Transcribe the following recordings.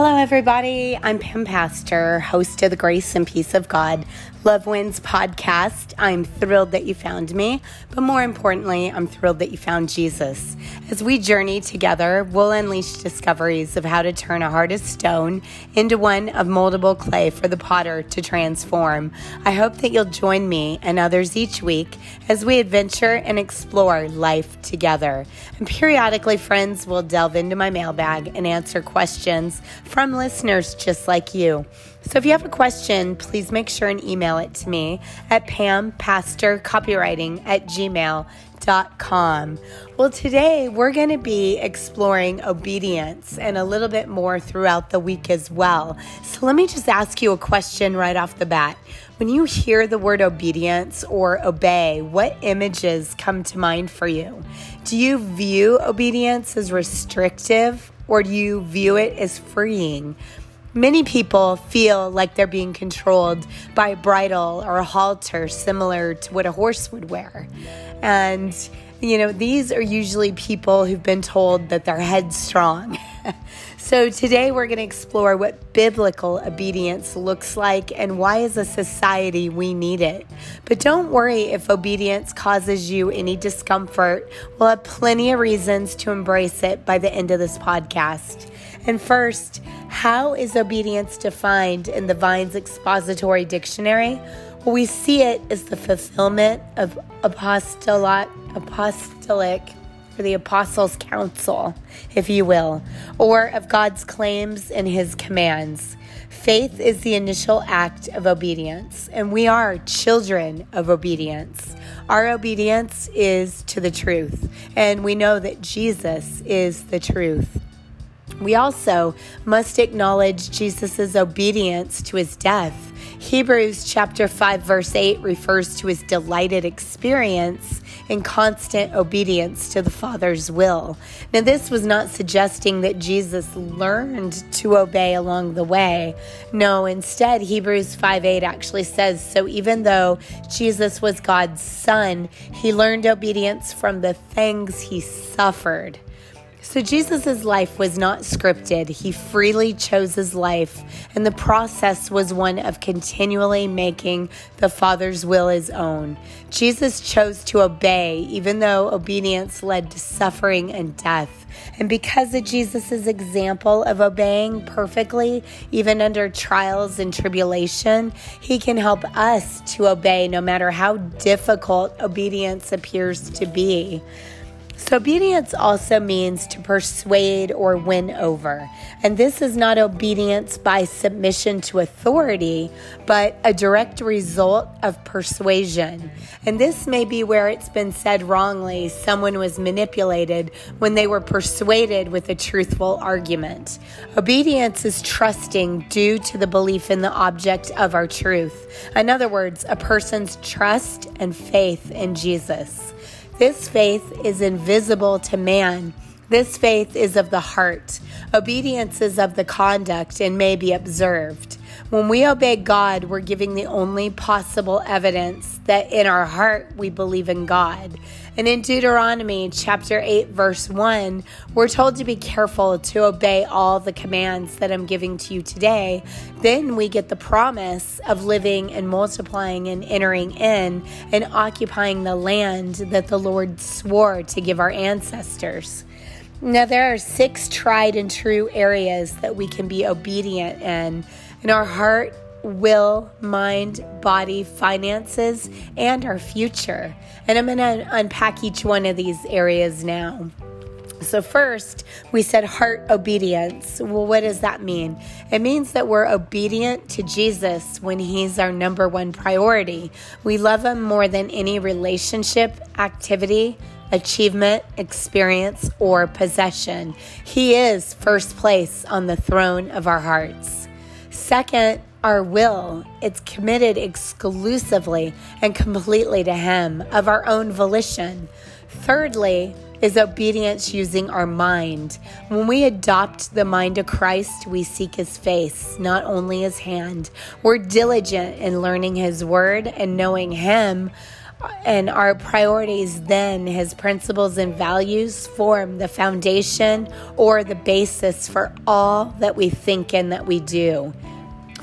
Hello, everybody. I'm Pam Pastor, host of the Grace and Peace of God Love Wins Podcast. I'm thrilled that you found me, but more importantly, I'm thrilled that you found Jesus. As we journey together, we'll unleash discoveries of how to turn a heart of stone into one of moldable clay for the potter to transform. I hope that you'll join me and others each week as we adventure and explore life together. And periodically, friends, we'll delve into my mailbag and answer questions from listeners just like you. So if you have a question, please make sure and email it to me at pampastorcopywriting@gmail.com. Well, today we're going to be exploring obedience and a little bit more throughout the week as well. So let me just ask you a question right off the bat. When you hear the word obedience or obey, what images come to mind for you? Do you view obedience as restrictive, or do you view it as freeing? Many people feel like they're being controlled by a bridle or a halter similar to what a horse would wear. And, these are usually people who've been told that they're headstrong. So today we're going to explore what biblical obedience looks like and why as a society we need it. But don't worry if obedience causes you any discomfort. We'll have plenty of reasons to embrace it by the end of this podcast. And first, how is obedience defined in the Vine's Expository Dictionary? Well, we see it as the fulfillment of apostolic, or the Apostles' Counsel, if you will, or of God's claims and His commands. Faith is the initial act of obedience, and we are children of obedience. Our obedience is to the truth, and we know that Jesus is the truth. We also must acknowledge Jesus' obedience to His death. Hebrews chapter 5, verse 8 refers to His delighted experience in constant obedience to the Father's will. Now, this was not suggesting that Jesus learned to obey along the way. No, instead, Hebrews 5:8 actually says, so even though Jesus was God's Son, He learned obedience from the things He suffered. So Jesus' life was not scripted. He freely chose His life, and the process was one of continually making the Father's will His own. Jesus chose to obey, even though obedience led to suffering and death. And because of Jesus' example of obeying perfectly, even under trials and tribulation, He can help us to obey no matter how difficult obedience appears to be. So obedience also means to persuade or win over. And this is not obedience by submission to authority, but a direct result of persuasion. And this may be where it's been said wrongly, someone was manipulated when they were persuaded with a truthful argument. Obedience is trusting due to the belief in the object of our truth. In other words, a person's trust and faith in Jesus. This faith is invisible to man. This faith is of the heart. Obedience is of the conduct and may be observed. When we obey God, we're giving the only possible evidence that in our heart we believe in God. And in Deuteronomy chapter 8, verse 1, we're told to be careful to obey all the commands that I'm giving to you today. Then we get the promise of living and multiplying and entering in and occupying the land that the Lord swore to give our ancestors. Now, there are 6 tried and true areas that we can be obedient in. In our heart, will, mind, body, finances, and our future. And I'm going to unpack each one of these areas now. So first, we said heart obedience. Well, what does that mean? It means that we're obedient to Jesus when He's our number one priority. We love Him more than any relationship, activity, achievement, experience, or possession. He is first place on the throne of our hearts. Second, our will. It's committed exclusively and completely to Him of our own volition. Thirdly, is obedience using our mind. When we adopt the mind of Christ, we seek His face, not only His hand. We're diligent in learning His word and knowing Him and our priorities, then His principles and values form the foundation or the basis for all that we think and that we do.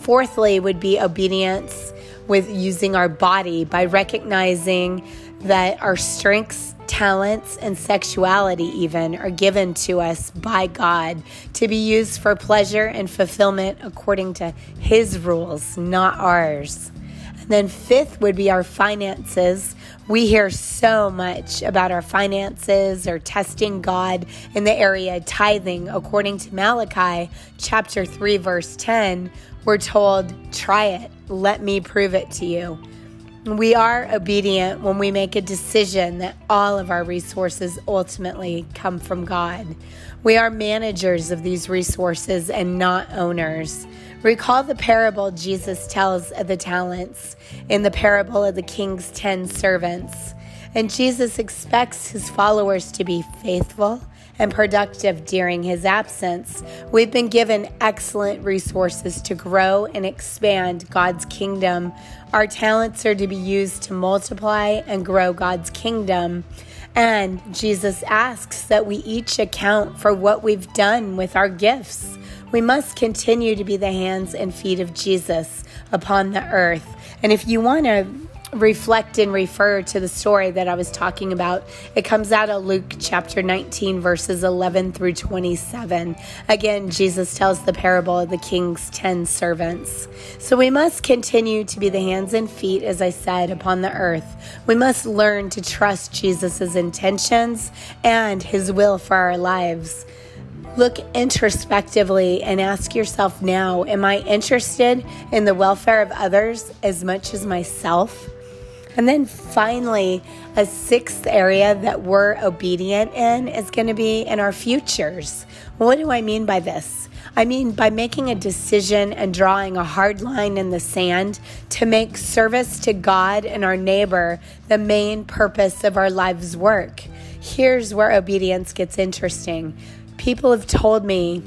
Fourthly would be obedience with using our body by recognizing that our strengths, talents, and sexuality even are given to us by God to be used for pleasure and fulfillment according to His rules, not ours. Then fifth would be our finances. We hear so much about our finances or testing God in the area of tithing. According to Malachi chapter 3, verse 10, we're told, try it, let me prove it to you. We are obedient when we make a decision that all of our resources ultimately come from God. We are managers of these resources and not owners. Recall the parable Jesus tells of the talents in the parable of the king's 10 servants. And Jesus expects His followers to be faithful and productive during His absence. We've been given excellent resources to grow and expand God's kingdom. Our talents are to be used to multiply and grow God's kingdom. And Jesus asks that we each account for what we've done with our gifts. We must continue to be the hands and feet of Jesus upon the earth. And if you want to reflect and refer to the story that I was talking about, it comes out of Luke chapter 19, verses 11 through 27. Again, Jesus tells the parable of the king's 10 servants. So we must continue to be the hands and feet, as I said, upon the earth. We must learn to trust Jesus's intentions and His will for our lives. Look introspectively and ask yourself now, am I interested in the welfare of others as much as myself? And then finally, a sixth area that we're obedient in is going to be in our futures. What do I mean by this? I mean by making a decision and drawing a hard line in the sand to make service to God and our neighbor the main purpose of our life's work. Here's where obedience gets interesting. People have told me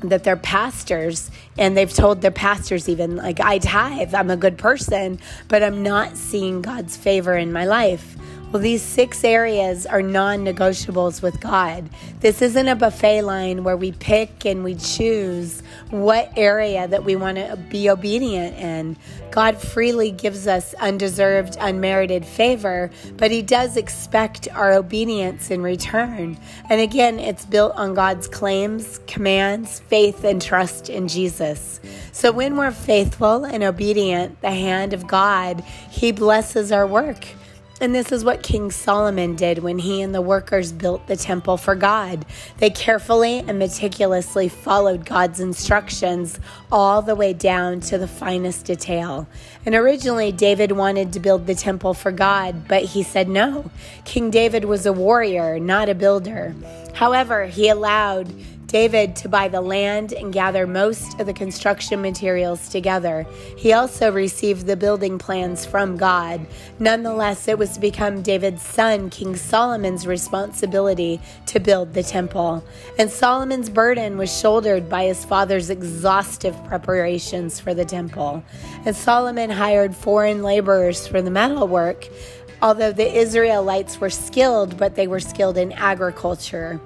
that their pastors, and they've told their pastors even, like, I tithe, I'm a good person, but I'm not seeing God's favor in my life. Well, these six areas are non-negotiables with God. This isn't a buffet line where we pick and we choose what area that we want to be obedient in. God freely gives us undeserved, unmerited favor, but He does expect our obedience in return. And again, it's built on God's claims, commands, faith, and trust in Jesus. So when we're faithful and obedient, the hand of God, He blesses our work. And this is what King Solomon did when he and the workers built the temple for God. They carefully and meticulously followed God's instructions all the way down to the finest detail. And originally, David wanted to build the temple for God, but he said no. King David was a warrior, not a builder. However, he allowed David to buy the land and gather most of the construction materials together. He also received the building plans from God. Nonetheless, it was to become David's son, King Solomon's responsibility to build the temple. And Solomon's burden was shouldered by his father's exhaustive preparations for the temple. And Solomon hired foreign laborers for the metalwork, although the Israelites were skilled, but they were skilled in agriculture.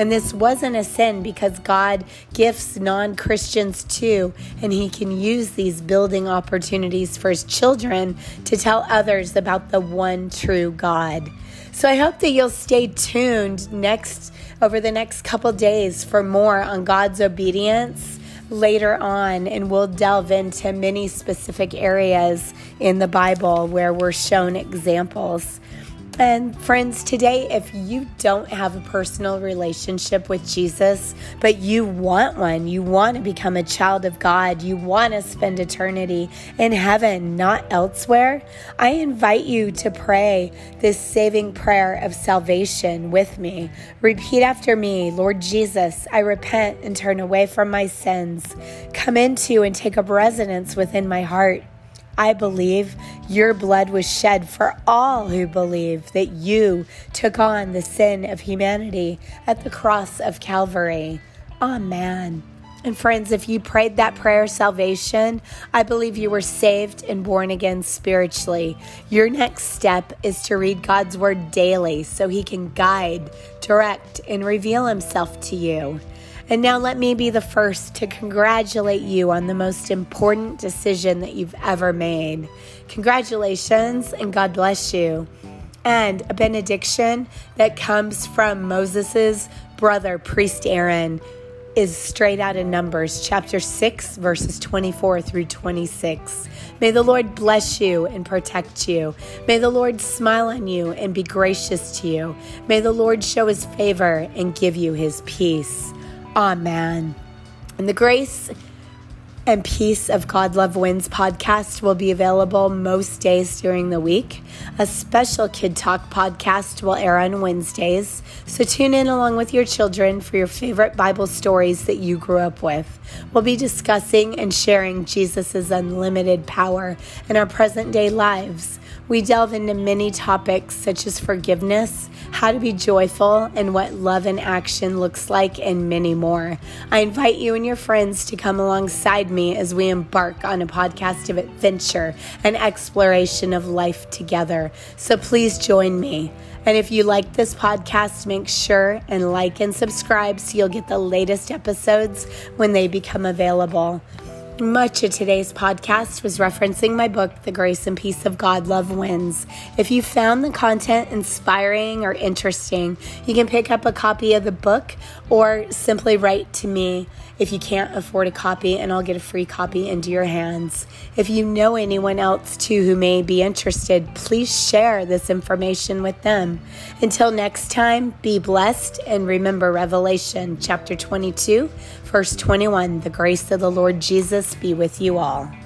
And this wasn't a sin because God gifts non-Christians too, and He can use these building opportunities for His children to tell others about the one true God. So I hope that you'll stay tuned over the next couple days for more on God's obedience later on, and we'll delve into many specific areas in the Bible where we're shown examples. And friends, today, if you don't have a personal relationship with Jesus, but you want one, you want to become a child of God, you want to spend eternity in heaven, not elsewhere, I invite you to pray this saving prayer of salvation with me. Repeat after me, Lord Jesus, I repent and turn away from my sins. Come into and take up residence within my heart. I believe your blood was shed for all who believe that you took on the sin of humanity at the cross of Calvary. Amen. And friends, if you prayed that prayer of salvation, I believe you were saved and born again spiritually. Your next step is to read God's Word daily so He can guide, direct, and reveal Himself to you. And now let me be the first to congratulate you on the most important decision that you've ever made. Congratulations, and God bless you. And a benediction that comes from Moses' brother, priest Aaron, is straight out of Numbers, chapter 6, verses 24 through 26. May the Lord bless you and protect you. May the Lord smile on you and be gracious to you. May the Lord show His favor and give you His peace. Amen. And the Grace and Peace of God Love Wins podcast will be available most days during the week. A special Kid Talk podcast will air on Wednesdays, so tune in along with your children for your favorite Bible stories that you grew up with. We'll be discussing and sharing Jesus' unlimited power in our present-day lives. We delve into many topics such as forgiveness, how to be joyful, and what love in action looks like, and many more. I invite you and your friends to come alongside me as we embark on a podcast of adventure and exploration of life together. So please join me. And if you like this podcast, make sure and like and subscribe so you'll get the latest episodes when they become available. Much of today's podcast was referencing my book, The Grace and Peace of God Love Wins. If you found the content inspiring or interesting, you can pick up a copy of the book or simply write to me if you can't afford a copy, and I'll get a free copy into your hands. If you know anyone else too who may be interested, please share this information with them. Until next time, be blessed, and remember Revelation chapter 22, verse 21, the grace of the Lord Jesus be with you all.